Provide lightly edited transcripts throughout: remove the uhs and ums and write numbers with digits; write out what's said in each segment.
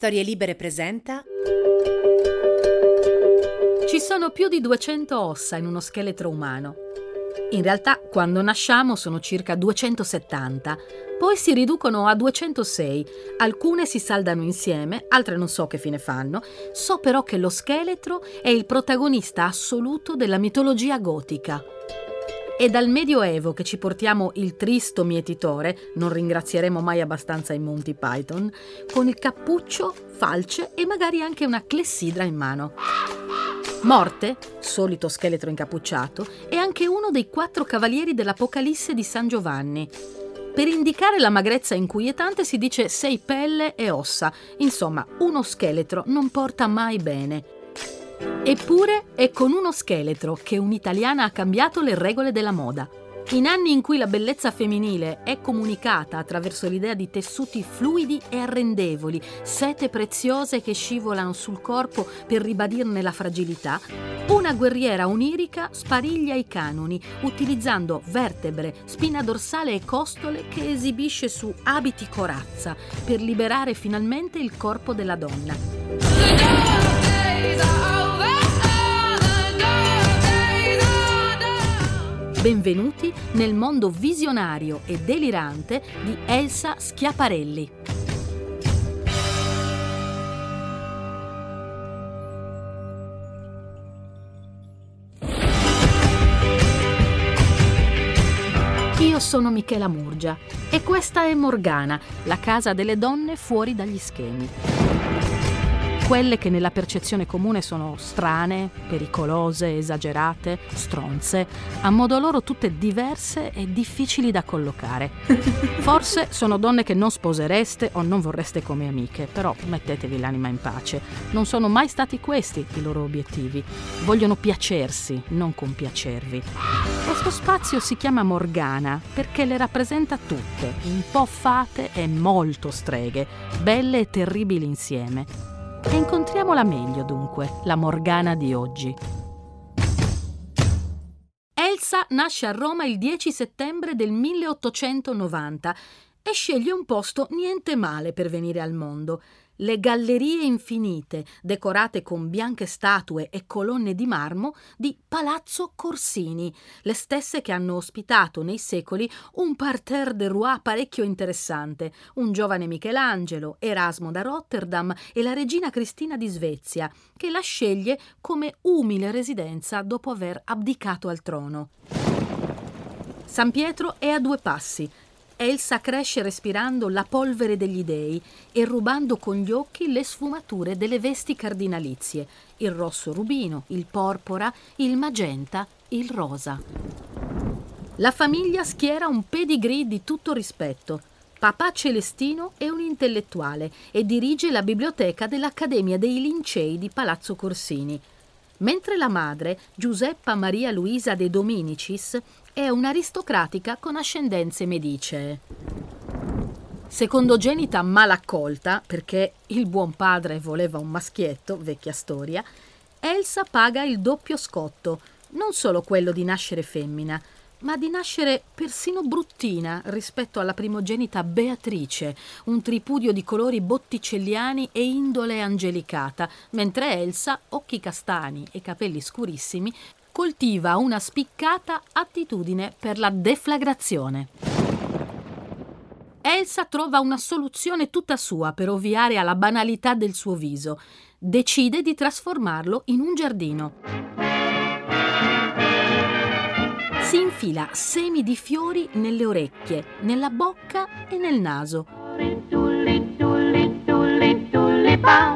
Storie Libere presenta. Ci sono più di 200 ossa in uno scheletro umano. In realtà, quando nasciamo sono circa 270, poi si riducono a 206. Alcune si saldano insieme, altre non so che fine fanno. So però che lo scheletro è il protagonista assoluto della mitologia gotica. È dal Medioevo che ci portiamo il tristo mietitore, non ringrazieremo mai abbastanza i Monty Python, con il cappuccio, falce e magari anche una clessidra in mano. Morte, solito scheletro incappucciato, è anche uno dei 4 cavalieri dell'Apocalisse di San Giovanni. Per indicare la magrezza inquietante si dice 6 pelle e ossa, insomma uno scheletro non porta mai bene. Eppure è con uno scheletro che un'italiana ha cambiato le regole della moda. In anni in cui la bellezza femminile è comunicata attraverso l'idea di tessuti fluidi e arrendevoli, sete preziose che scivolano sul corpo per ribadirne la fragilità, una guerriera onirica spariglia i canoni, utilizzando vertebre, spina dorsale e costole che esibisce su abiti corazza per liberare finalmente il corpo della donna. Benvenuti nel mondo visionario e delirante di Elsa Schiaparelli. Io sono Michela Murgia e questa è Morgana, la casa delle donne fuori dagli schemi. Quelle che nella percezione comune sono strane, pericolose, esagerate, stronze, a modo loro tutte diverse e difficili da collocare. Forse sono donne che non sposereste o non vorreste come amiche, però mettetevi l'anima in pace. Non sono mai stati questi i loro obiettivi. Vogliono piacersi, non compiacervi. Questo spazio si chiama Morgana perché le rappresenta tutte, un po' fate e molto streghe, belle e terribili insieme. E incontriamola meglio dunque, la Morgana di oggi. Elsa nasce a Roma il 10 settembre del 1890 e sceglie un posto niente male per venire al mondo. Le gallerie infinite, decorate con bianche statue e colonne di marmo di Palazzo Corsini, le stesse che hanno ospitato nei secoli un parterre de roi parecchio interessante, un giovane Michelangelo, Erasmo da Rotterdam e la regina Cristina di Svezia, che la sceglie come umile residenza dopo aver abdicato al trono. San Pietro è a 2 passi. Elsa cresce respirando la polvere degli dei e rubando con gli occhi le sfumature delle vesti cardinalizie, il rosso rubino, il porpora, il magenta, il rosa. La famiglia schiera un pedigree di tutto rispetto. Papà Celestino è un intellettuale e dirige la biblioteca dell'Accademia dei Lincei di Palazzo Corsini, mentre la madre, Giuseppa Maria Luisa de Dominicis, è un'aristocratica con ascendenze medicee. Secondogenita mal accolta, perché il buon padre voleva un maschietto, vecchia storia, Elsa paga il doppio scotto, non solo quello di nascere femmina, ma di nascere persino bruttina rispetto alla primogenita Beatrice, un tripudio di colori botticelliani e indole angelicata, mentre Elsa, occhi castani e capelli scurissimi, coltiva una spiccata attitudine per la deflagrazione. Elsa trova una soluzione tutta sua per ovviare alla banalità del suo viso. Decide di trasformarlo in un giardino. Si infila semi di fiori nelle orecchie, nella bocca e nel naso.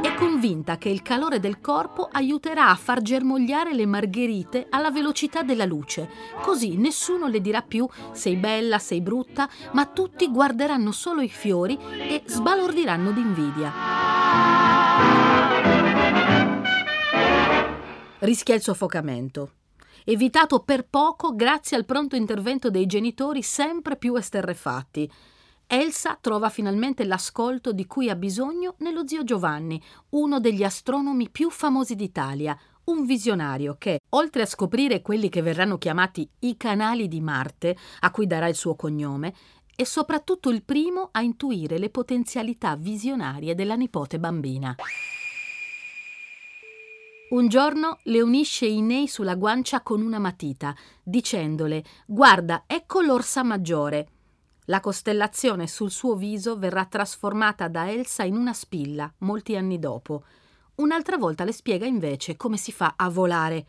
È convinta che il calore del corpo aiuterà a far germogliare le margherite alla velocità della luce, così nessuno le dirà più sei bella, sei brutta, ma tutti guarderanno solo i fiori e sbalordiranno d'invidia. Rischia il soffocamento, evitato per poco grazie al pronto intervento dei genitori sempre più esterrefatti. Elsa trova finalmente l'ascolto di cui ha bisogno nello zio Giovanni, uno degli astronomi più famosi d'Italia, un visionario che, oltre a scoprire quelli che verranno chiamati i canali di Marte, a cui darà il suo cognome, e soprattutto il primo a intuire le potenzialità visionarie della nipote bambina. Un giorno le unisce i nei sulla guancia con una matita, dicendole: «Guarda, ecco l'orsa maggiore». La costellazione sul suo viso verrà trasformata da Elsa in una spilla, molti anni dopo. Un'altra volta le spiega invece come si fa a volare.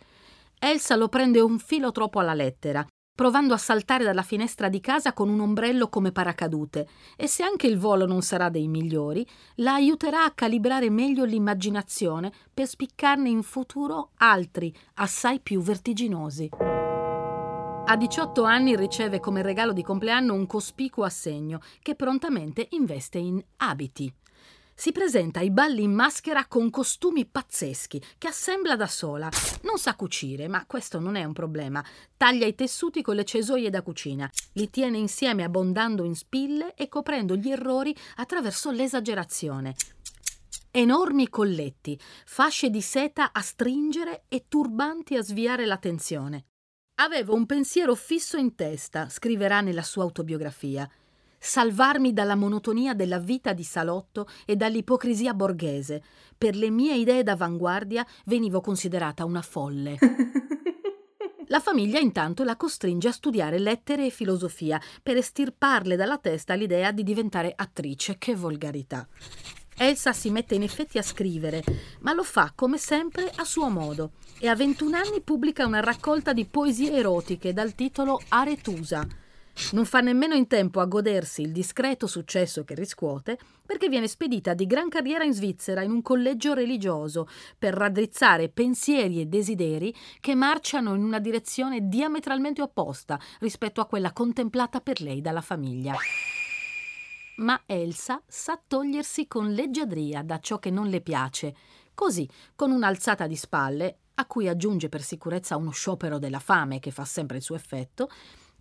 Elsa lo prende un filo troppo alla lettera, provando a saltare dalla finestra di casa con un ombrello come paracadute, e se anche il volo non sarà dei migliori, la aiuterà a calibrare meglio l'immaginazione per spiccarne in futuro altri, assai più vertiginosi. A 18 anni riceve come regalo di compleanno un cospicuo assegno che prontamente investe in abiti. Si presenta ai balli in maschera con costumi pazzeschi che assembla da sola. Non sa cucire, ma questo non è un problema. Taglia i tessuti con le cesoie da cucina, li tiene insieme abbondando in spille e coprendo gli errori attraverso l'esagerazione. Enormi colletti, fasce di seta a stringere e turbanti a sviare l'attenzione. «Avevo un pensiero fisso in testa», scriverà nella sua autobiografia. «Salvarmi dalla monotonia della vita di salotto e dall'ipocrisia borghese. Per le mie idee d'avanguardia venivo considerata una folle». La famiglia intanto la costringe a studiare lettere e filosofia per estirparle dalla testa l'idea di diventare attrice. Che volgarità! Elsa si mette in effetti a scrivere, ma lo fa come sempre a suo modo e a 21 anni pubblica una raccolta di poesie erotiche dal titolo Aretusa. Non fa nemmeno in tempo a godersi il discreto successo che riscuote, perché viene spedita di gran carriera in Svizzera in un collegio religioso per raddrizzare pensieri e desideri che marciano in una direzione diametralmente opposta rispetto a quella contemplata per lei dalla famiglia. Ma Elsa sa togliersi con leggiadria da ciò che non le piace. Così, con un'alzata di spalle, a cui aggiunge per sicurezza uno sciopero della fame che fa sempre il suo effetto,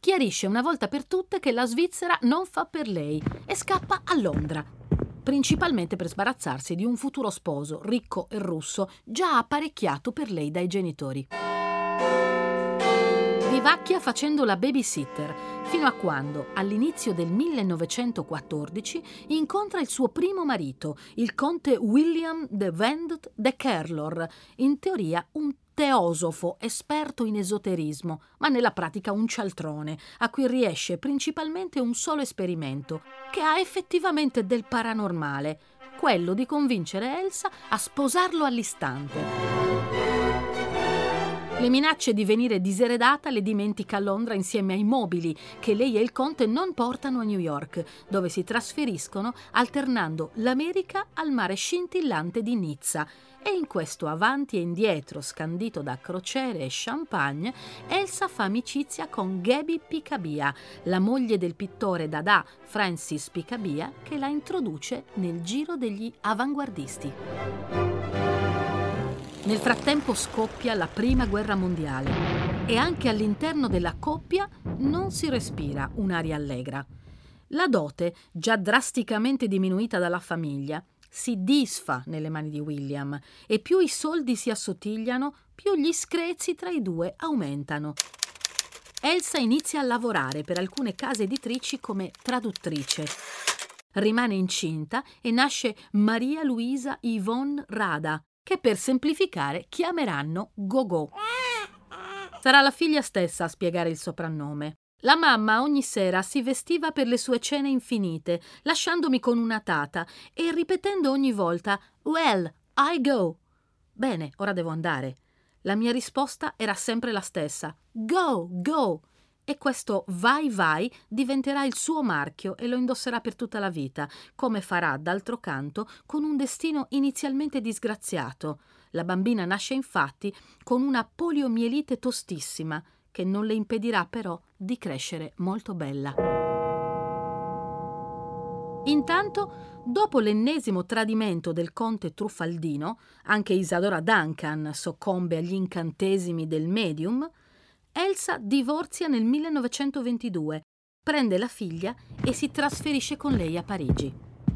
chiarisce una volta per tutte che la Svizzera non fa per lei e scappa a Londra, principalmente per sbarazzarsi di un futuro sposo ricco e russo già apparecchiato per lei dai genitori. Vivacchia facendo la babysitter fino a quando, all'inizio del 1914, incontra il suo primo marito, il conte William de Vendt de Kerlor, in teoria un teosofo, esperto in esoterismo, ma nella pratica un cialtrone, a cui riesce principalmente un solo esperimento, che ha effettivamente del paranormale, quello di convincere Elsa a sposarlo all'istante. Le minacce di venire diseredata le dimentica a Londra insieme ai mobili che lei e il conte non portano a New York, dove si trasferiscono alternando l'America al mare scintillante di Nizza. E in questo avanti e indietro, scandito da crociere e champagne, Elsa fa amicizia con Gabby Picabia, la moglie del pittore dada Francis Picabia, che la introduce nel giro degli avanguardisti. Nel frattempo scoppia la prima guerra mondiale e anche all'interno della coppia non si respira un'aria allegra. La dote, già drasticamente diminuita dalla famiglia, si disfa nelle mani di William e più i soldi si assottigliano, più gli screzi tra i due aumentano. Elsa inizia a lavorare per alcune case editrici come traduttrice. Rimane incinta e nasce Maria Luisa Yvonne Rada, che per semplificare chiameranno Gogo. Sarà la figlia stessa a spiegare il soprannome. La mamma ogni sera si vestiva per le sue cene infinite, lasciandomi con una tata e ripetendo ogni volta «Well, I go». Bene, ora devo andare. La mia risposta era sempre la stessa: «Go, go». E questo vai vai diventerà il suo marchio e lo indosserà per tutta la vita, come farà d'altro canto con un destino inizialmente disgraziato. La bambina nasce infatti con una poliomielite tostissima che non le impedirà però di crescere molto bella. Intanto, dopo l'ennesimo tradimento del conte truffaldino, anche Isadora Duncan soccombe agli incantesimi del medium. Elsa divorzia nel 1922, prende la figlia e si trasferisce con lei a Parigi.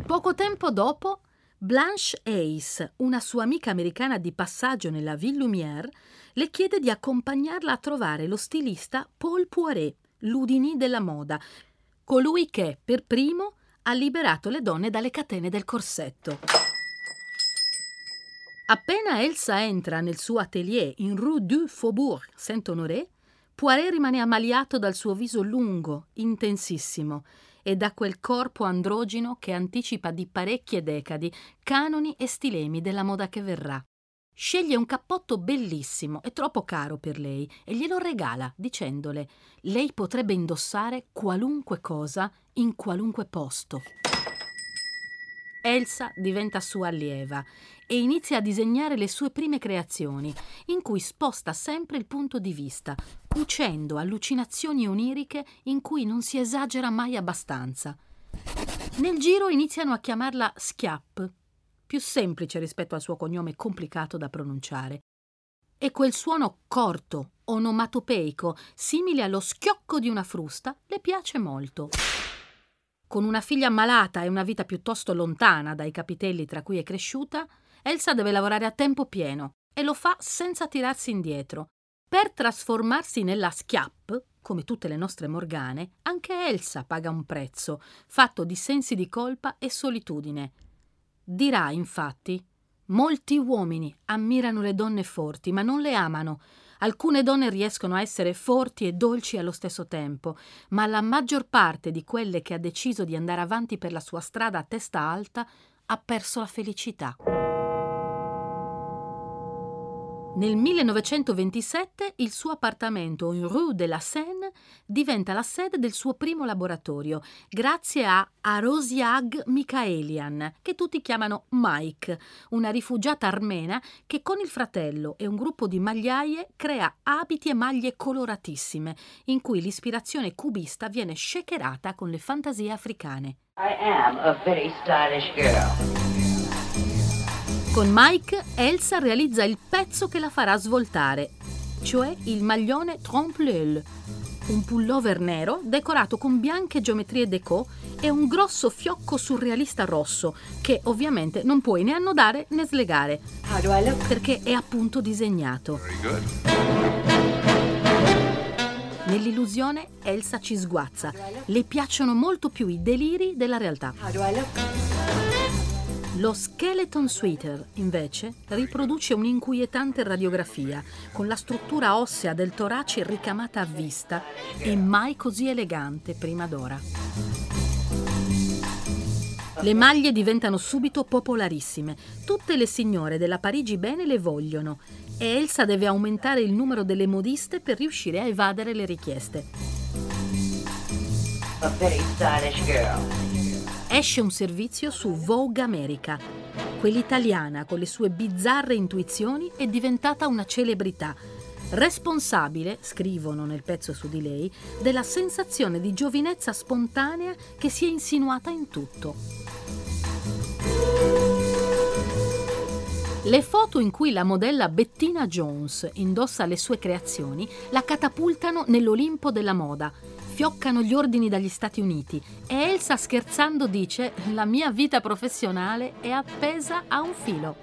Poco tempo dopo, Blanche Hayes, una sua amica americana di passaggio nella Ville Lumière, le chiede di accompagnarla a trovare lo stilista Paul Poiré, l'Houdini della moda, colui che, per primo, ha liberato le donne dalle catene del corsetto. Appena Elsa entra nel suo atelier in Rue du Faubourg-Saint-Honoré, Poiré rimane ammaliato dal suo viso lungo, intensissimo, e da quel corpo androgino che anticipa di parecchie decadi canoni e stilemi della moda che verrà. Sceglie un cappotto bellissimo e troppo caro per lei e glielo regala dicendole: lei potrebbe indossare qualunque cosa in qualunque posto. Elsa diventa sua allieva e inizia a disegnare le sue prime creazioni, in cui sposta sempre il punto di vista, cucendo allucinazioni oniriche in cui non si esagera mai abbastanza. Nel giro iniziano a chiamarla Schiap, più semplice rispetto al suo cognome complicato da pronunciare, e quel suono corto, onomatopeico, simile allo schiocco di una frusta, le piace molto. Con una figlia malata e una vita piuttosto lontana dai capitelli tra cui è cresciuta, Elsa deve lavorare a tempo pieno e lo fa senza tirarsi indietro. Per trasformarsi nella Schiap, come tutte le nostre Morgane, anche Elsa paga un prezzo, fatto di sensi di colpa e solitudine. Dirà, infatti: molti uomini ammirano le donne forti, ma non le amano. Alcune donne riescono a essere forti e dolci allo stesso tempo, ma la maggior parte di quelle che ha deciso di andare avanti per la sua strada a testa alta ha perso la felicità. Nel 1927 il suo appartamento in Rue de la Seine diventa la sede del suo primo laboratorio, grazie a Arosiag Mikaelian, che tutti chiamano Mike, una rifugiata armena che con il fratello e un gruppo di magliaie crea abiti e maglie coloratissime, in cui l'ispirazione cubista viene shakerata con le fantasie africane. I am a very stylish girl. Con Mike, Elsa realizza il pezzo che la farà svoltare, cioè il maglione trompe-l'œil, un pullover nero decorato con bianche geometrie déco e un grosso fiocco surrealista rosso che ovviamente non puoi né annodare né slegare, perché è appunto disegnato. Nell'illusione Elsa ci sguazza, le piacciono molto più i deliri della realtà. Lo Skeleton Sweater, invece, riproduce un'inquietante radiografia, con la struttura ossea del torace ricamata a vista e mai così elegante prima d'ora. Le maglie diventano subito popolarissime. Tutte le signore della Parigi bene le vogliono e Elsa deve aumentare il numero delle modiste per riuscire a evadere le richieste. A very stylish girl. Esce un servizio su Vogue America. Quell'italiana, con le sue bizzarre intuizioni, è diventata una celebrità, responsabile, scrivono nel pezzo su di lei, della sensazione di giovinezza spontanea che si è insinuata in tutto. Le foto in cui la modella Bettina Jones indossa le sue creazioni la catapultano nell'Olimpo della moda. Fioccano gli ordini dagli Stati Uniti e Elsa, scherzando, dice: la mia vita professionale è appesa a un filo.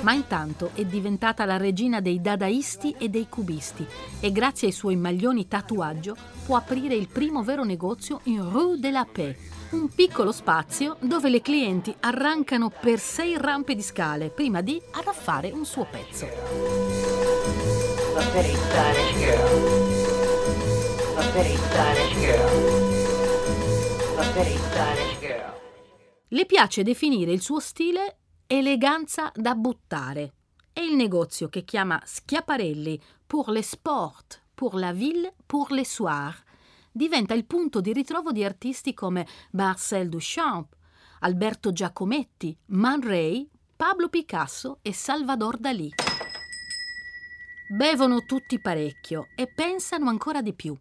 Ma intanto è diventata la regina dei dadaisti e dei cubisti e grazie ai suoi maglioni tatuaggio può aprire il primo vero negozio in Rue de la Paix, un piccolo spazio dove le clienti arrancano per 6 rampe di scale prima di arraffare un suo pezzo. A very stylish girl. A very stylish girl. A very stylish girl. Le piace definire il suo stile eleganza da buttare e il negozio, che chiama Schiaparelli Pour les sport, pour la ville, pour les soirs, diventa il punto di ritrovo di artisti come Marcel Duchamp, Alberto Giacometti, Man Ray, Pablo Picasso e Salvador Dalì. Bevono tutti parecchio e pensano ancora di più.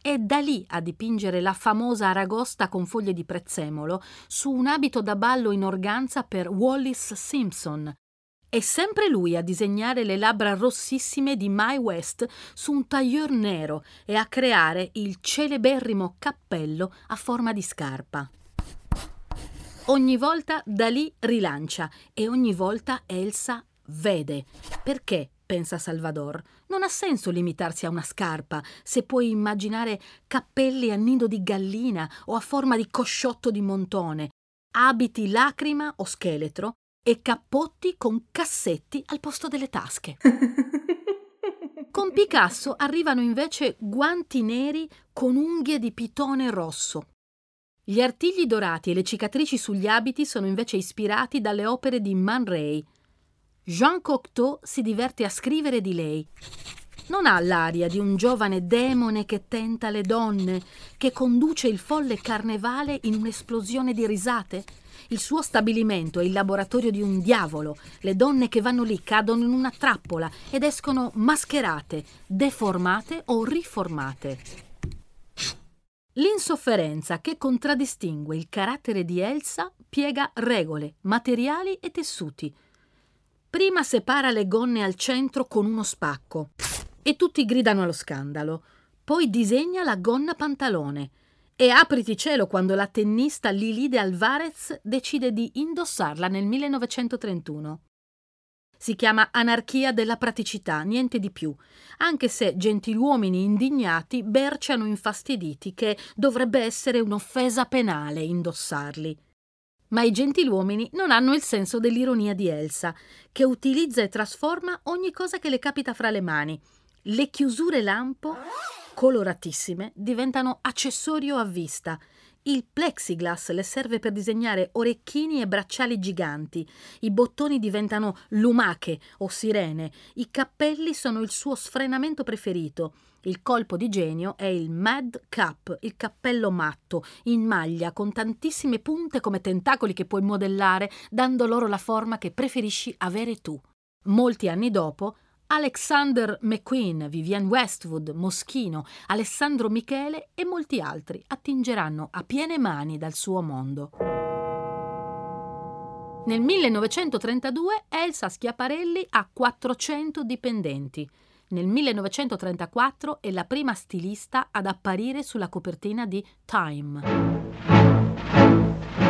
È Dalì a dipingere la famosa aragosta con foglie di prezzemolo su un abito da ballo in organza per Wallace Simpson. È sempre lui a disegnare le labbra rossissime di Mae West su un tailleur nero e a creare il celeberrimo cappello a forma di scarpa. Ogni volta Dalì rilancia e ogni volta Elsa vede, perché pensa Salvador. Non ha senso limitarsi a una scarpa se puoi immaginare cappelli a nido di gallina o a forma di cosciotto di montone, abiti lacrima o scheletro e cappotti con cassetti al posto delle tasche. Con Picasso arrivano invece guanti neri con unghie di pitone rosso. Gli artigli dorati e le cicatrici sugli abiti sono invece ispirati dalle opere di Man Ray. Jean Cocteau si diverte a scrivere di lei. Non ha l'aria di un giovane demone che tenta le donne, che conduce il folle carnevale in un'esplosione di risate. Il suo stabilimento è il laboratorio di un diavolo. Le donne che vanno lì cadono in una trappola ed escono mascherate, deformate o riformate. L'insofferenza che contraddistingue il carattere di Elsa piega regole, materiali e tessuti. Prima separa le gonne al centro con uno spacco e tutti gridano allo scandalo. Poi disegna la gonna pantalone e apriti cielo quando la tennista Lili de Alvarez decide di indossarla nel 1931. Si chiama anarchia della praticità, niente di più, anche se gentiluomini indignati berciano infastiditi che dovrebbe essere un'offesa penale indossarli. Ma i gentiluomini non hanno il senso dell'ironia di Elsa, che utilizza e trasforma ogni cosa che le capita fra le mani. Le chiusure lampo, coloratissime, diventano accessorio a vista. Il plexiglass le serve per disegnare orecchini e bracciali giganti. I bottoni diventano lumache o sirene. I cappelli sono il suo sfrenamento preferito. Il colpo di genio è il mad cap, il cappello matto, in maglia, con tantissime punte come tentacoli che puoi modellare, dando loro la forma che preferisci avere tu. Molti anni dopo, Alexander McQueen, Vivienne Westwood, Moschino, Alessandro Michele e molti altri attingeranno a piene mani dal suo mondo. Nel 1932 Elsa Schiaparelli ha 400 dipendenti. Nel 1934 è la prima stilista ad apparire sulla copertina di Time.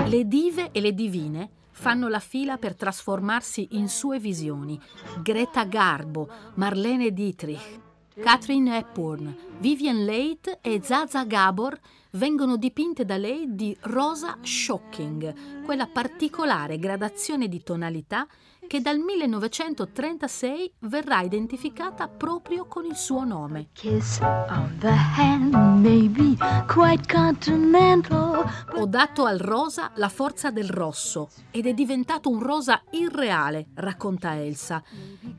Le dive e le divine fanno la fila per trasformarsi in sue visioni. Greta Garbo, Marlene Dietrich, Katharine Hepburn, Vivian Leigh e Zaza Gabor vengono dipinte da lei di rosa shocking, quella particolare gradazione di tonalità che dal 1936 verrà identificata proprio con il suo nome. Ho dato al rosa la forza del rosso ed è diventato un rosa irreale, racconta Elsa.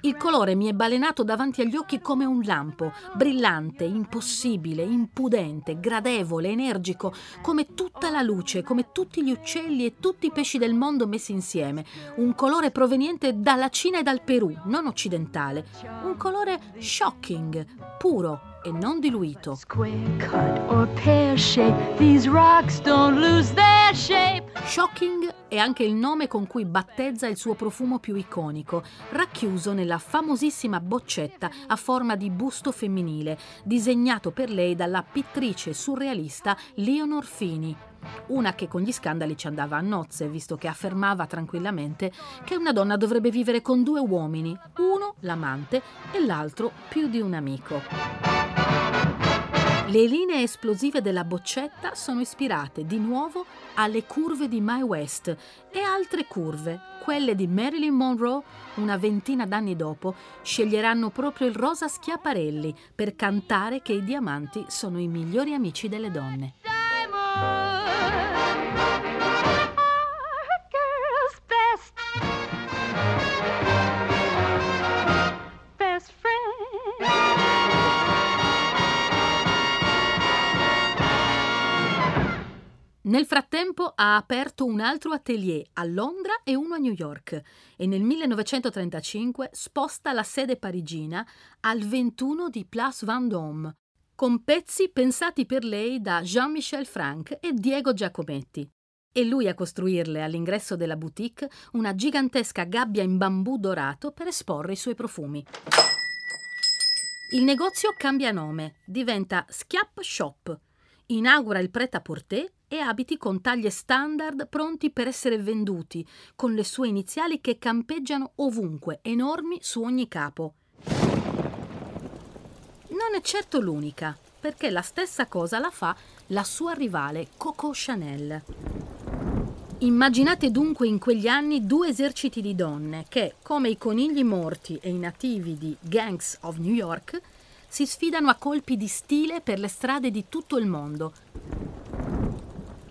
Il colore mi è balenato davanti agli occhi come un lampo, brillante, impossibile, impudente, gradevole, energico, come tutta la luce, come tutti gli uccelli e tutti i pesci del mondo messi insieme. Un colore proveniente dalla Cina e dal Perù, non occidentale, un colore shocking, puro e non diluito. Shocking è anche il nome con cui battezza il suo profumo più iconico, racchiuso nella famosissima boccetta a forma di busto femminile, disegnato per lei dalla pittrice surrealista Leonor Fini, una che con gli scandali ci andava a nozze, visto che affermava tranquillamente che una donna dovrebbe vivere con due uomini, uno l'amante e l'altro più di un amico. Le linee esplosive della boccetta sono ispirate di nuovo alle curve di Mae West e altre curve, quelle di Marilyn Monroe, una ventina d'anni dopo, sceglieranno proprio il rosa Schiaparelli per cantare che i diamanti sono i migliori amici delle donne. Nel frattempo ha aperto un altro atelier a Londra e uno a New York e nel 1935 sposta la sede parigina al 21 di Place Vendôme, con pezzi pensati per lei da Jean-Michel Franck e Diego Giacometti. È lui a costruirle all'ingresso della boutique una gigantesca gabbia in bambù dorato per esporre i suoi profumi. Il negozio cambia nome, diventa Schiap Shop, inaugura il prêt-à-porter e abiti con taglie standard pronti per essere venduti, con le sue iniziali che campeggiano ovunque, enormi su ogni capo. Non è certo l'unica, perché la stessa cosa la fa la sua rivale Coco Chanel. Immaginate dunque in quegli anni due eserciti di donne che, come i conigli morti e i nativi di Gangs of New York, si sfidano a colpi di stile per le strade di tutto il mondo.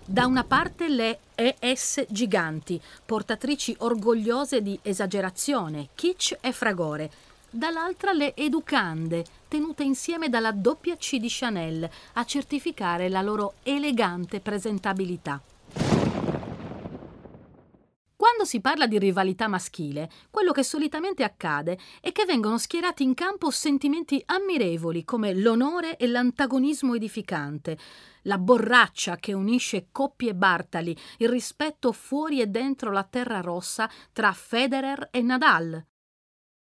Da una parte le ES giganti, portatrici orgogliose di esagerazione, kitsch e fragore, dall'altra le educande, tenute insieme dalla doppia C di Chanel a certificare la loro elegante presentabilità. Quando si parla di rivalità maschile, quello che solitamente accade è che vengono schierati in campo sentimenti ammirevoli come l'onore e l'antagonismo edificante, la borraccia che unisce Coppi e Bartali, il rispetto fuori e dentro la terra rossa tra Federer e Nadal.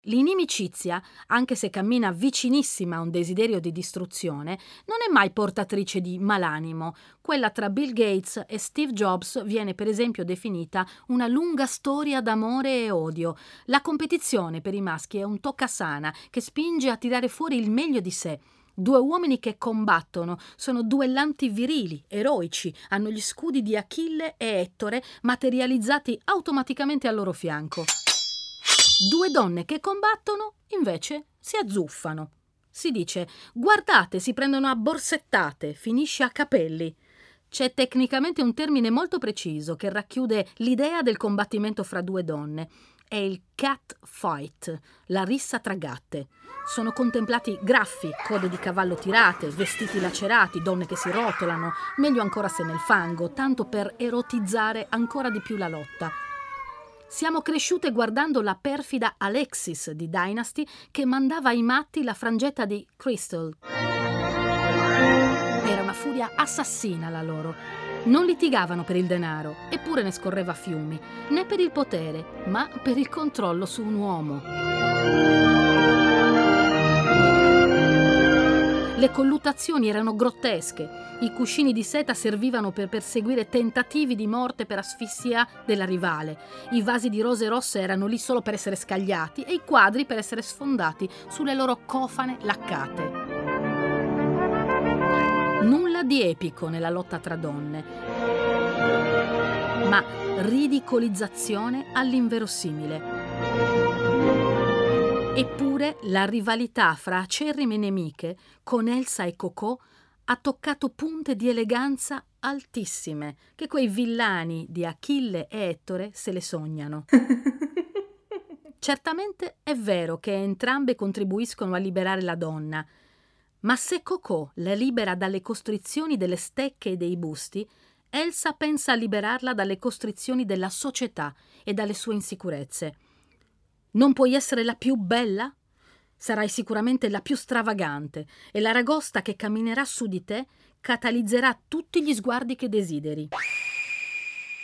L'inimicizia, anche se cammina vicinissima a un desiderio di distruzione, non è mai portatrice di malanimo. Quella tra Bill Gates e Steve Jobs viene per esempio definita una lunga storia d'amore e odio. La competizione per i maschi è un toccasana che spinge a tirare fuori il meglio di sé. Due uomini che combattono, sono duellanti virili, eroici, hanno gli scudi di Achille e Ettore materializzati automaticamente al loro fianco. Due donne che combattono, invece, si azzuffano. Si dice, guardate, si prendono a borsettate, finisce a capelli. C'è tecnicamente un termine molto preciso che racchiude l'idea del combattimento fra due donne. È il cat fight, la rissa tra gatte. Sono contemplati graffi, code di cavallo tirate, vestiti lacerati, donne che si rotolano, meglio ancora se nel fango, tanto per erotizzare ancora di più la lotta. Siamo cresciute guardando la perfida Alexis di Dynasty che mandava ai matti la frangetta di Crystal. Era una furia assassina la loro. Non litigavano per il denaro, eppure ne scorreva fiumi, né per il potere, ma per il controllo su un uomo. Le colluttazioni erano grottesche. I cuscini di seta servivano per perseguire tentativi di morte per asfissia della rivale. I vasi di rose rosse erano lì solo per essere scagliati e i quadri per essere sfondati sulle loro cofane laccate. Nulla di epico nella lotta tra donne, ma ridicolizzazione all'inverosimile. Eppure la rivalità fra acerrime nemiche con Elsa e Coco ha toccato punte di eleganza altissime che quei villani di Achille e Ettore se le sognano. Certamente è vero che entrambe contribuiscono a liberare la donna, ma se Coco la libera dalle costrizioni delle stecche e dei busti, Elsa pensa a liberarla dalle costrizioni della società e dalle sue insicurezze. Non puoi essere la più bella? Sarai sicuramente la più stravagante e la ragosta che camminerà su di te catalizzerà tutti gli sguardi che desideri.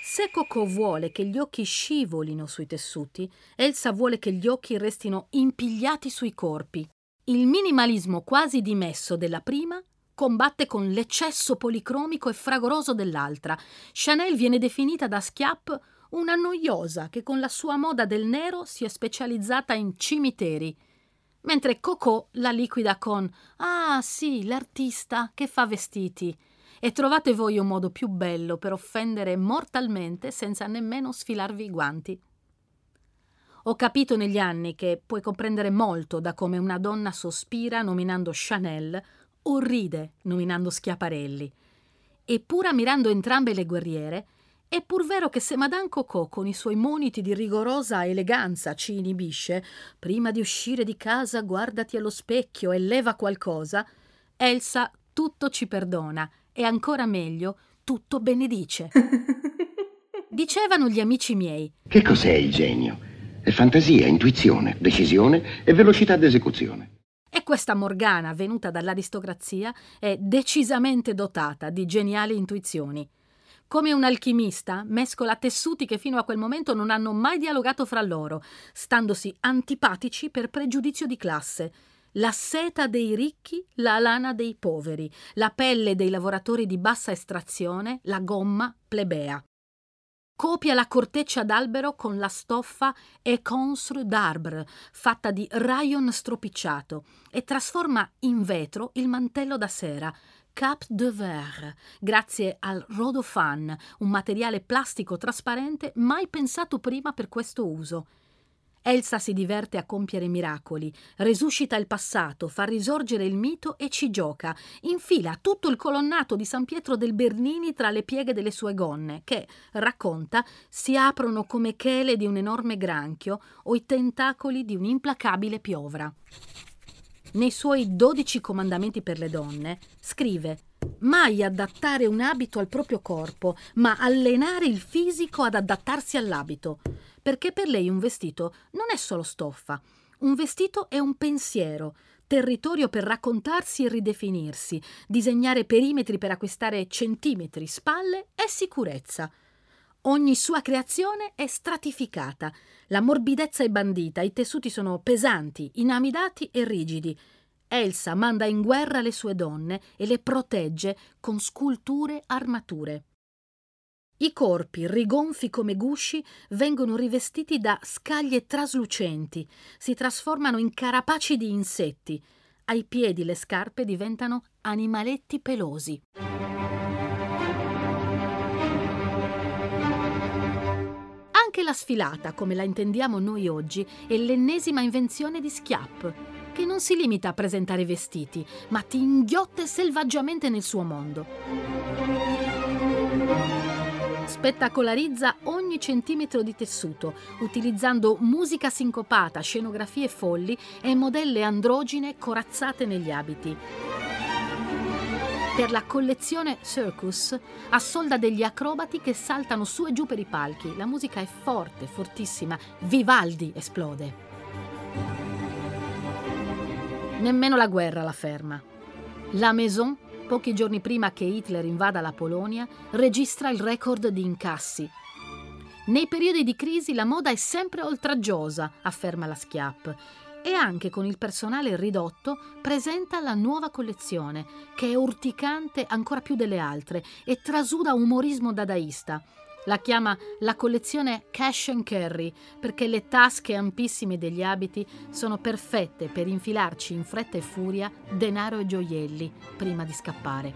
Se Coco vuole che gli occhi scivolino sui tessuti, Elsa vuole che gli occhi restino impigliati sui corpi. Il minimalismo quasi dimesso della prima combatte con l'eccesso policromico e fragoroso dell'altra. Chanel viene definita da Schiap una noiosa che con la sua moda del nero si è specializzata in cimiteri, mentre Coco la liquida con «Ah sì, l'artista che fa vestiti» e trovate voi un modo più bello per offendere mortalmente senza nemmeno sfilarvi i guanti. Ho capito negli anni che puoi comprendere molto da come una donna sospira nominando Chanel o ride nominando Schiaparelli. Eppure ammirando entrambe le guerriere, è pur vero che se Madame Coco con i suoi moniti di rigorosa eleganza ci inibisce, prima di uscire di casa guardati allo specchio e leva qualcosa, Elsa tutto ci perdona e ancora meglio tutto benedice. Dicevano gli amici miei: che cos'è il genio? È fantasia, intuizione, decisione e velocità d'esecuzione. E questa Morgana, venuta dall'aristocrazia, è decisamente dotata di geniali intuizioni. Come un alchimista, mescola tessuti che fino a quel momento non hanno mai dialogato fra loro, standosi antipatici per pregiudizio di classe. La seta dei ricchi, la lana dei poveri, la pelle dei lavoratori di bassa estrazione, la gomma plebea. Copia la corteccia d'albero con la stoffa écancre d'arbre, fatta di rayon stropicciato, e trasforma in vetro il mantello da sera, cap de verre, grazie al rodophan, un materiale plastico trasparente mai pensato prima per questo uso. Elsa si diverte a compiere miracoli, resuscita il passato, fa risorgere il mito e ci gioca. Infila tutto il colonnato di San Pietro del Bernini tra le pieghe delle sue gonne che, racconta, si aprono come chele di un enorme granchio o i tentacoli di un'implacabile piovra. Nei suoi 12 comandamenti per le donne scrive: mai adattare un abito al proprio corpo, ma allenare il fisico ad adattarsi all'abito, perché per lei un vestito non è solo stoffa, un vestito è un pensiero, territorio per raccontarsi e ridefinirsi, disegnare perimetri per acquistare centimetri, spalle e sicurezza. Ogni sua creazione è stratificata, la morbidezza è bandita, i tessuti sono pesanti, inamidati e rigidi. Elsa manda in guerra le sue donne e le protegge con sculture, armature. I corpi, rigonfi come gusci, vengono rivestiti da scaglie traslucenti, si trasformano in carapaci di insetti. Ai piedi le scarpe diventano animaletti pelosi. Anche la sfilata, come la intendiamo noi oggi, è l'ennesima invenzione di Schiap, che non si limita a presentare vestiti, ma ti inghiotte selvaggiamente nel suo mondo. Spettacolarizza ogni centimetro di tessuto, utilizzando musica sincopata, scenografie folli e modelle androgine corazzate negli abiti. Per la collezione Circus assolda degli acrobati che saltano su e giù per i palchi. La musica è forte, fortissima. Vivaldi esplode. Nemmeno la guerra la ferma. La Maison, pochi giorni prima che Hitler invada la Polonia, registra il record di incassi. Nei periodi di crisi la moda è sempre oltraggiosa, afferma la Schiap, e anche con il personale ridotto presenta la nuova collezione, che è urticante ancora più delle altre e trasuda umorismo dadaista. La chiama la collezione Cash and Carry perché le tasche ampissime degli abiti sono perfette per infilarci in fretta e furia denaro e gioielli prima di scappare.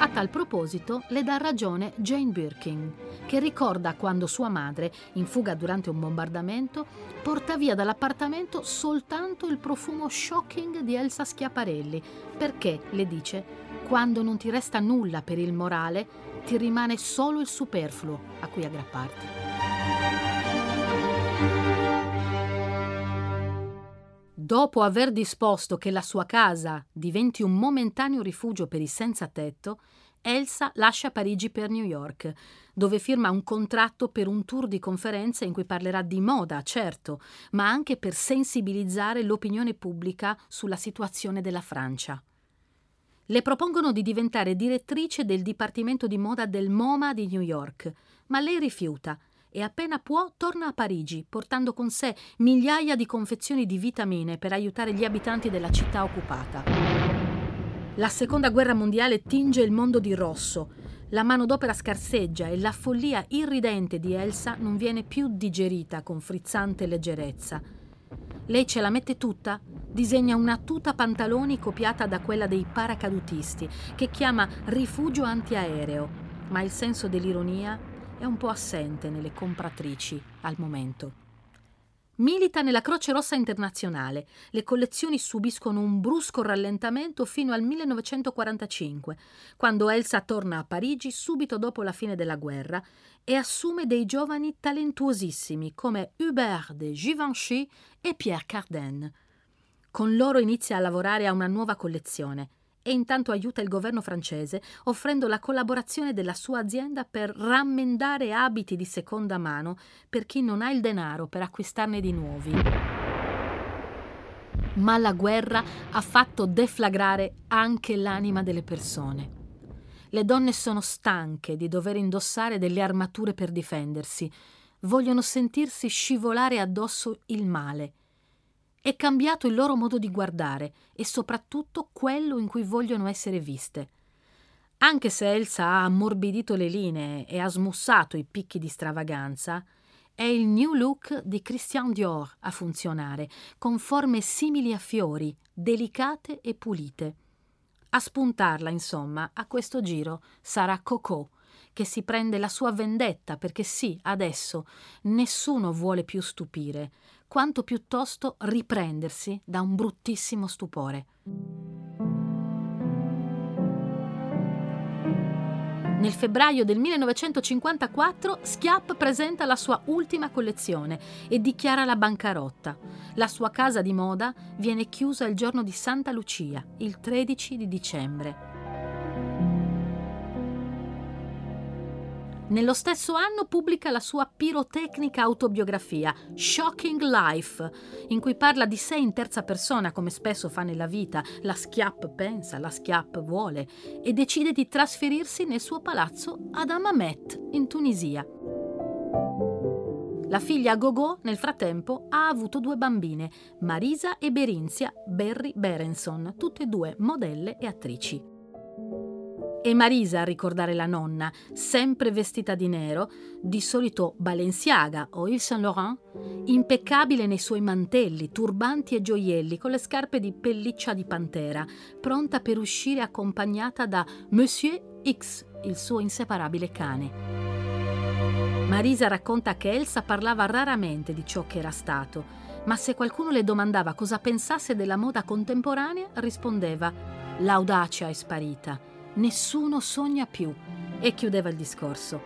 A tal proposito le dà ragione Jane Birkin, che ricorda quando sua madre, in fuga durante un bombardamento, porta via dall'appartamento soltanto il profumo shocking di Elsa Schiaparelli perché, le dice, quando non ti resta nulla per il morale ti rimane solo il superfluo a cui aggrapparti. Dopo aver disposto che la sua casa diventi un momentaneo rifugio per i senza tetto, Elsa lascia Parigi per New York, dove firma un contratto per un tour di conferenze in cui parlerà di moda, certo, ma anche per sensibilizzare l'opinione pubblica sulla situazione della Francia. Le propongono di diventare direttrice del Dipartimento di Moda del MoMA di New York, ma lei rifiuta e appena può torna a Parigi, portando con sé migliaia di confezioni di vitamine per aiutare gli abitanti della città occupata. La Seconda Guerra Mondiale tinge il mondo di rosso, la manodopera scarseggia e la follia irridente di Elsa non viene più digerita con frizzante leggerezza. Lei ce la mette tutta, disegna una tuta pantaloni copiata da quella dei paracadutisti, che chiama rifugio antiaereo, ma il senso dell'ironia è un po' assente nelle compratrici al momento. Milita nella Croce Rossa Internazionale, le collezioni subiscono un brusco rallentamento fino al 1945, quando Elsa torna a Parigi subito dopo la fine della guerra e assume dei giovani talentuosissimi come Hubert de Givenchy e Pierre Cardin. Con loro inizia a lavorare a una nuova collezione e intanto aiuta il governo francese offrendo la collaborazione della sua azienda per rammendare abiti di seconda mano per chi non ha il denaro per acquistarne di nuovi. Ma la guerra ha fatto deflagrare anche l'anima delle persone. Le donne sono stanche di dover indossare delle armature per difendersi, vogliono sentirsi scivolare addosso il male. È cambiato il loro modo di guardare e soprattutto quello in cui vogliono essere viste. Anche se Elsa ha ammorbidito le linee e ha smussato i picchi di stravaganza, è il new look di Christian Dior a funzionare, con forme simili a fiori, delicate e pulite. A spuntarla, insomma, a questo giro sarà Coco, che si prende la sua vendetta perché sì, adesso nessuno vuole più stupire, quanto piuttosto riprendersi da un bruttissimo stupore. Nel febbraio del 1954 Schiap presenta la sua ultima collezione e dichiara la bancarotta. La sua casa di moda viene chiusa il giorno di Santa Lucia, il 13 di dicembre. Nello stesso anno pubblica la sua pirotecnica autobiografia, Shocking Life, in cui parla di sé in terza persona, come spesso fa nella vita. La Schiap pensa, la Schiap vuole, e decide di trasferirsi nel suo palazzo ad Hammamet, in Tunisia. La figlia Gogo, nel frattempo, ha avuto 2 bambine, Marisa e Berinzia Berry Berenson, tutte e 2 modelle e attrici. È Marisa a ricordare la nonna, sempre vestita di nero, di solito Balenciaga o Yves Saint Laurent, impeccabile nei suoi mantelli, turbanti e gioielli, con le scarpe di pelliccia di pantera, pronta per uscire accompagnata da Monsieur X, il suo inseparabile cane. Marisa racconta che Elsa parlava raramente di ciò che era stato, ma se qualcuno le domandava cosa pensasse della moda contemporanea, rispondeva: «L'audacia è sparita. Nessuno sogna più», e chiudeva il discorso.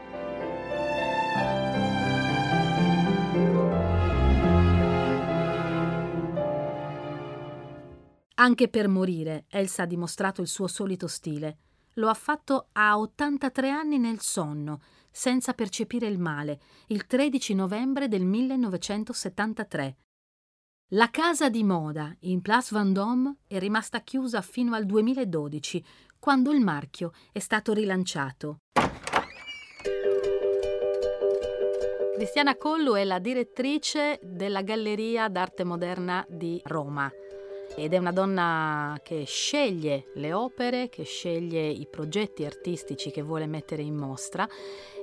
Anche per morire Elsa ha dimostrato il suo solito stile. Lo ha fatto a 83 anni nel sonno, senza percepire il male, il 13 novembre del 1973. La casa di moda in Place Vendôme è rimasta chiusa fino al 2012, quando il marchio è stato rilanciato. Cristiana Collu è la direttrice della Galleria d'Arte Moderna di Roma ed è una donna che sceglie le opere, che sceglie i progetti artistici che vuole mettere in mostra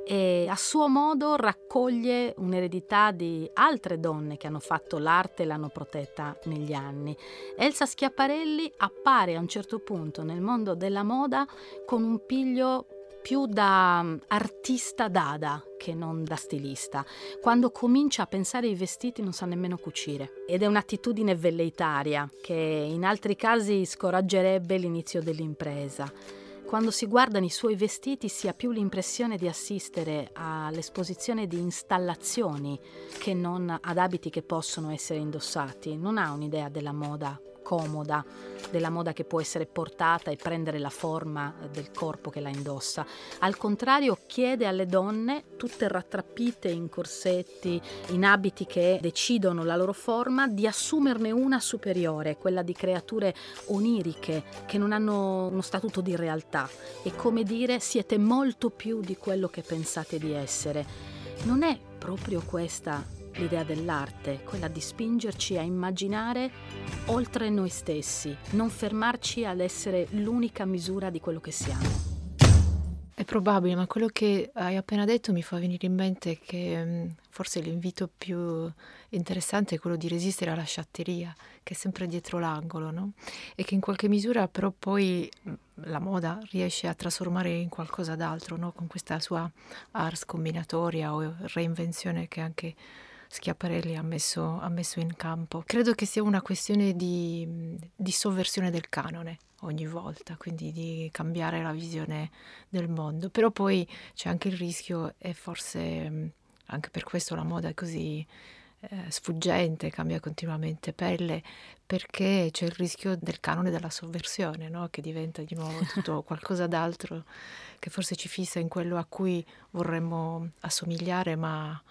e a suo modo raccoglie un'eredità di altre donne che hanno fatto l'arte e l'hanno protetta negli anni. Elsa Schiaparelli appare a un certo punto nel mondo della moda con un piglio più da artista dada che non da stilista. Quando comincia a pensare ai vestiti non sa nemmeno cucire ed è un'attitudine velleitaria che in altri casi scoraggerebbe l'inizio dell'impresa. Quando si guardano i suoi vestiti si ha più l'impressione di assistere all'esposizione di installazioni che non ad abiti che possono essere indossati. Non ha un'idea della moda comoda, della moda che può essere portata e prendere la forma del corpo che la indossa. Al contrario, chiede alle donne, tutte rattrappite in corsetti, in abiti che decidono la loro forma, di assumerne una superiore, quella di creature oniriche che non hanno uno statuto di realtà e, come dire, siete molto più di quello che pensate di essere. Non è proprio questa l'idea dell'arte, quella di spingerci a immaginare oltre noi stessi, non fermarci ad essere l'unica misura di quello che siamo. È probabile, ma quello che hai appena detto mi fa venire in mente che forse l'invito più interessante è quello di resistere alla sciatteria, che è sempre dietro l'angolo, no? E che in qualche misura però poi la moda riesce a trasformare in qualcosa d'altro, no? Con questa sua ars combinatoria o reinvenzione che anche Schiaparelli ha messo in campo. Credo che sia una questione di sovversione del canone ogni volta, quindi di cambiare la visione del mondo. Però poi c'è anche il rischio, e forse anche per questo la moda è così sfuggente, cambia continuamente pelle, perché c'è il rischio del canone della sovversione, no? Che diventa di nuovo tutto qualcosa d'altro, che forse ci fissa in quello a cui vorremmo assomigliare, ma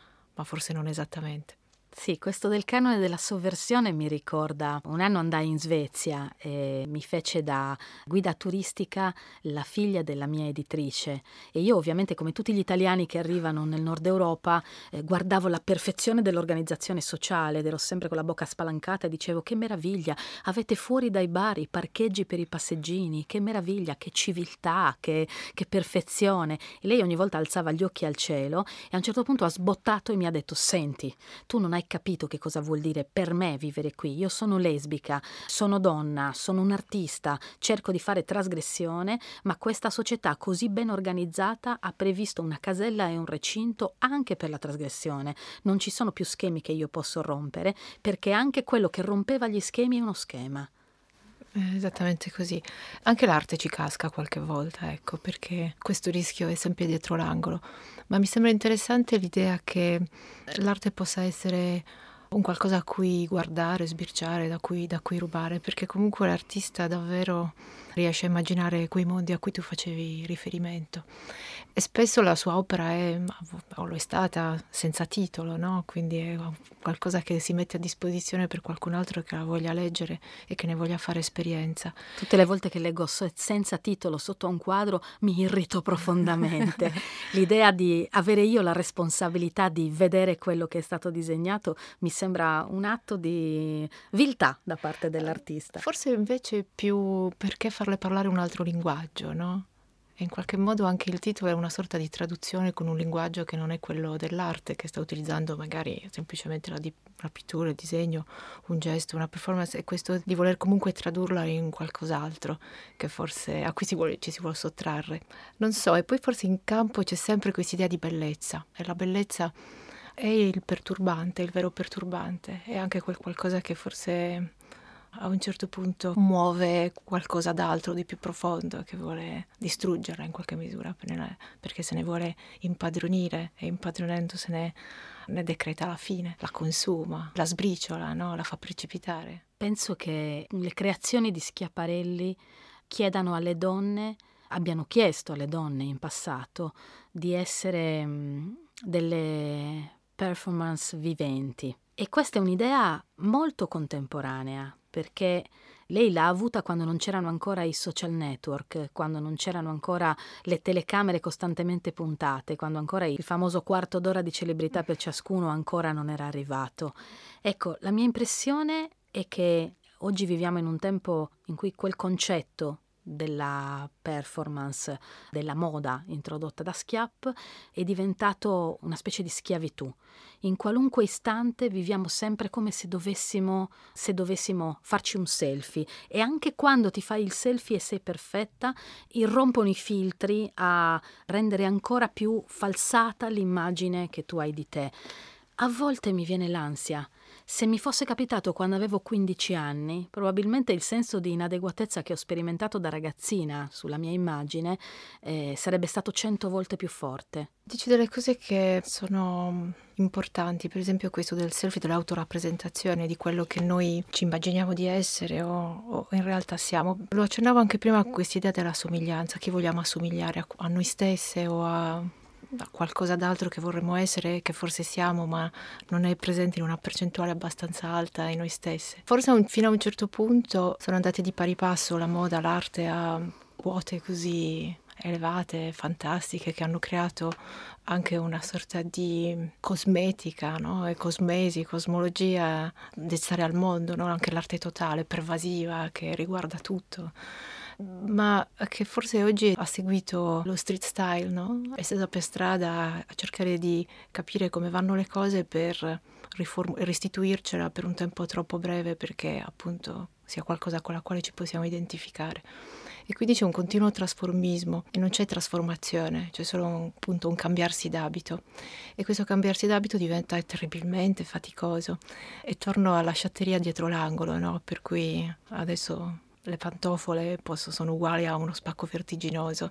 forse non esattamente. Sì, questo del canone della sovversione mi ricorda, un anno andai in Svezia e mi fece da guida turistica la figlia della mia editrice e io ovviamente, come tutti gli italiani che arrivano nel nord Europa, guardavo la perfezione dell'organizzazione sociale ed ero sempre con la bocca spalancata e dicevo: che meraviglia, avete fuori dai bar i parcheggi per i passeggini, che meraviglia, che civiltà, che perfezione. E lei ogni volta alzava gli occhi al cielo e a un certo punto ha sbottato e mi ha detto: senti, tu non hai capito che cosa vuol dire per me vivere qui, io sono lesbica, sono donna, sono un'artista, cerco di fare trasgressione, ma questa società così ben organizzata ha previsto una casella e un recinto anche per la trasgressione, non ci sono più schemi che io posso rompere, perché anche quello che rompeva gli schemi è uno schema. Esattamente così, anche l'arte ci casca qualche volta, ecco, perché questo rischio è sempre dietro l'angolo, ma mi sembra interessante l'idea che l'arte possa essere un qualcosa a cui guardare, sbirciare, da cui rubare, perché comunque l'artista davvero riesce a immaginare quei mondi a cui tu facevi riferimento e spesso la sua opera è, o lo è stata, senza titolo, no? Quindi è qualcosa che si mette a disposizione per qualcun altro che la voglia leggere e che ne voglia fare esperienza. Tutte le volte che leggo senza titolo sotto un quadro mi irrito profondamente. L'idea di avere io la responsabilità di vedere quello che è stato disegnato mi sembra un atto di viltà da parte dell'artista. Forse invece più perché farle parlare un altro linguaggio, no? E in qualche modo anche il titolo è una sorta di traduzione con un linguaggio che non è quello dell'arte, che sta utilizzando magari semplicemente la pittura, il disegno, un gesto, una performance, e questo di voler comunque tradurla in qualcos'altro che forse a cui ci si vuole sottrarre. Non so, e poi forse in campo c'è sempre questa idea di bellezza, e la bellezza è il perturbante, il vero perturbante, è anche quel qualcosa che forse a un certo punto muove qualcosa d'altro, di più profondo, che vuole distruggerla in qualche misura, perché se ne vuole impadronire e impadronendosene ne decreta la fine, la consuma, la sbriciola, no? La fa precipitare. Penso che le creazioni di Schiaparelli abbiano chiesto alle donne in passato di essere delle performance viventi. E questa è un'idea molto contemporanea, perché lei l'ha avuta quando non c'erano ancora i social network, quando non c'erano ancora le telecamere costantemente puntate, quando ancora il famoso quarto d'ora di celebrità per ciascuno ancora non era arrivato. Ecco, la mia impressione è che oggi viviamo in un tempo in cui quel concetto della performance, della moda introdotta da Schiap, è diventato una specie di schiavitù. In qualunque istante viviamo sempre come se dovessimo farci un selfie, e anche quando ti fai il selfie e sei perfetta, irrompono i filtri a rendere ancora più falsata l'immagine che tu hai di te. A volte mi viene l'ansia. Se mi fosse capitato quando avevo 15 anni, probabilmente il senso di inadeguatezza che ho sperimentato da ragazzina sulla mia immagine sarebbe stato 100 volte più forte. Dici delle cose che sono importanti, per esempio questo del selfie, dell'autorappresentazione, di quello che noi ci immaginiamo di essere o in realtà siamo. Lo accennavo anche prima, questa idea della somiglianza, che vogliamo assomigliare a noi stesse o da qualcosa d'altro che vorremmo essere, che forse siamo, ma non è presente in una percentuale abbastanza alta in noi stesse. Forse fino a un certo punto sono andate di pari passo la moda, l'arte, a quote così elevate, fantastiche, che hanno creato anche una sorta di cosmetica, no? E cosmesi, cosmologia di stare al mondo, no? Anche l'arte totale, pervasiva, che riguarda tutto, ma che forse oggi ha seguito lo street style, no? È stata per strada a cercare di capire come vanno le cose per restituircela per un tempo troppo breve, perché appunto sia qualcosa con la quale ci possiamo identificare. E quindi c'è un continuo trasformismo e non c'è trasformazione, c'è solo un cambiarsi d'abito. E questo cambiarsi d'abito diventa terribilmente faticoso. E torno alla sciatteria dietro l'angolo, no? Per cui adesso le pantofole sono uguali a uno spacco vertiginoso,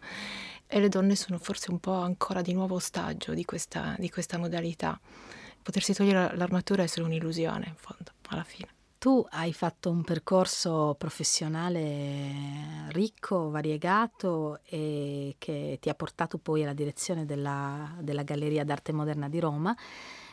e le donne sono forse un po' ancora di nuovo ostaggio di questa modalità. Potersi togliere l'armatura è solo un'illusione, in fondo, alla fine. Tu hai fatto un percorso professionale ricco, variegato, e che ti ha portato poi alla direzione della Galleria d'Arte Moderna di Roma.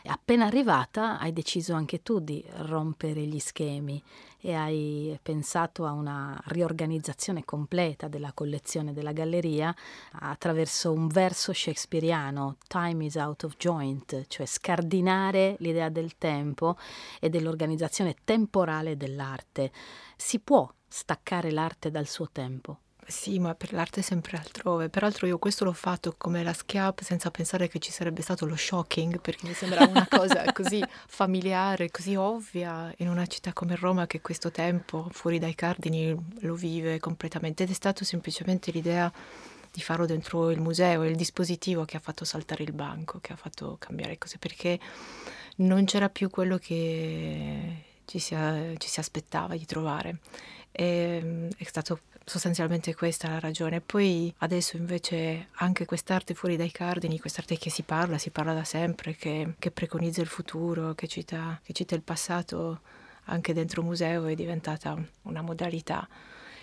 Appena arrivata hai deciso anche tu di rompere gli schemi e hai pensato a una riorganizzazione completa della collezione della galleria attraverso un verso shakespeariano, time is out of joint, cioè scardinare l'idea del tempo e dell'organizzazione temporale dell'arte. Si può staccare l'arte dal suo tempo? Sì, ma per l'arte è sempre altrove. Peraltro io questo l'ho fatto come la Schiap senza pensare che ci sarebbe stato lo shocking, perché mi sembrava una cosa così familiare, così ovvia, in una città come Roma che questo tempo fuori dai cardini lo vive completamente, ed è stato semplicemente l'idea di farlo dentro il museo, il dispositivo che ha fatto saltare il banco, che ha fatto cambiare cose, perché non c'era più quello che ci si aspettava di trovare. E, è stato sostanzialmente questa la ragione. Poi adesso invece anche quest'arte fuori dai cardini, quest'arte che si parla da sempre, che preconizza il futuro, che cita il passato anche dentro un museo, è diventata una modalità.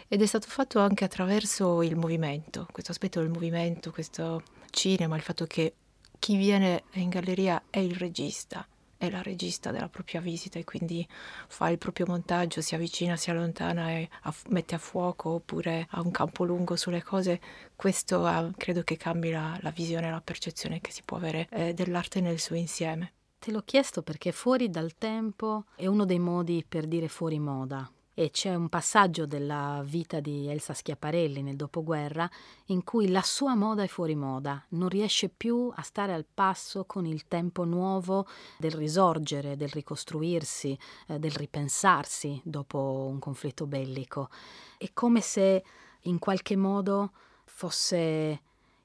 Ed è stato fatto anche attraverso il movimento, questo aspetto del movimento, questo cinema, il fatto che chi viene in galleria è il regista, è la regista della propria visita, e quindi fa il proprio montaggio, si avvicina, si allontana e mette a fuoco oppure ha un campo lungo sulle cose. Questo credo che cambi la visione, la percezione che si può avere dell'arte nel suo insieme. Te l'ho chiesto perché fuori dal tempo è uno dei modi per dire fuori moda, e c'è un passaggio della vita di Elsa Schiaparelli nel dopoguerra in cui la sua moda è fuori moda, non riesce più a stare al passo con il tempo nuovo del risorgere, del ricostruirsi, del ripensarsi dopo un conflitto bellico. È come se in qualche modo fosse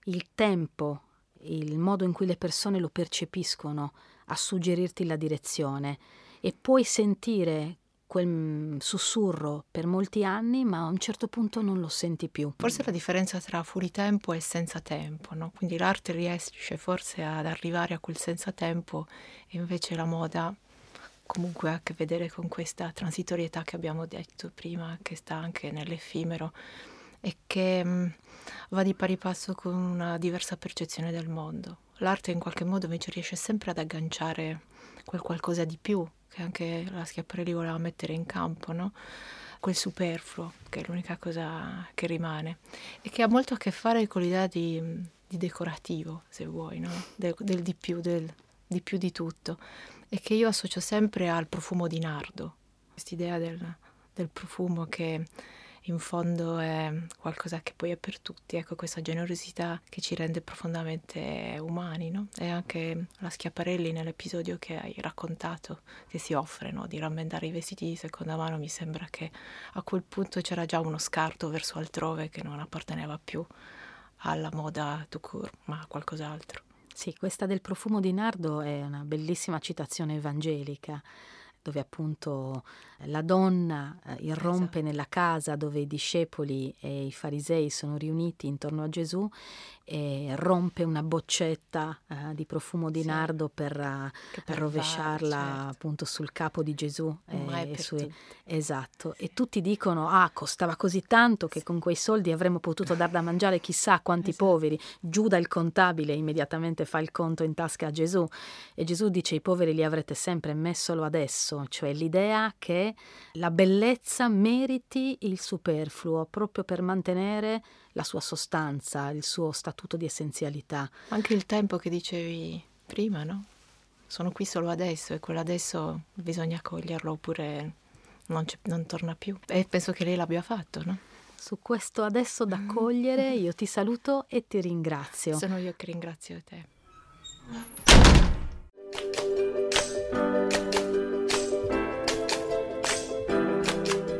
il tempo, il modo in cui le persone lo percepiscono, a suggerirti la direzione, e puoi sentire quel sussurro per molti anni, ma a un certo punto non lo senti più. Forse la differenza tra fuori tempo e senza tempo, no? Quindi l'arte riesce forse ad arrivare a quel senza tempo, e invece la moda comunque ha a che vedere con questa transitorietà che abbiamo detto prima, che sta anche nell'effimero e che va di pari passo con una diversa percezione del mondo. L'arte in qualche modo invece riesce sempre ad agganciare quel qualcosa di più che anche la Schiaparelli voleva mettere in campo, no? Quel superfluo, che è l'unica cosa che rimane, e che ha molto a che fare con l'idea di decorativo, se vuoi, no? Del di più, del di più di tutto, e che io associo sempre al profumo di nardo, quest'idea del profumo che in fondo è qualcosa che poi è per tutti, ecco, questa generosità che ci rende profondamente umani, no? E anche la Schiaparelli nell'episodio che hai raccontato, che si offre, no? Di rammendare i vestiti di seconda mano, mi sembra che a quel punto c'era già uno scarto verso altrove che non apparteneva più alla moda tout court, ma a qualcos'altro. Sì, questa del profumo di nardo è una bellissima citazione evangelica, dove appunto la donna irrompe nella casa dove i discepoli e i farisei sono riuniti intorno a Gesù e rompe una boccetta di profumo di nardo per rovesciarla, certo, appunto sul capo di Gesù. Esatto, e tutti dicono costava così tanto che con quei soldi avremmo potuto dar da mangiare chissà quanti poveri. Giuda il contabile immediatamente fa il conto in tasca a Gesù e Gesù dice: i poveri li avrete sempre, me solo adesso. Cioè l'idea che la bellezza meriti il superfluo proprio per mantenere la sua sostanza, il suo statuto di essenzialità. Anche il tempo che dicevi prima, no? Sono qui solo adesso, e quell'adesso bisogna coglierlo oppure non torna più. E penso che lei l'abbia fatto, no? Su questo adesso da cogliere io ti saluto e ti ringrazio. Sono io che ringrazio te.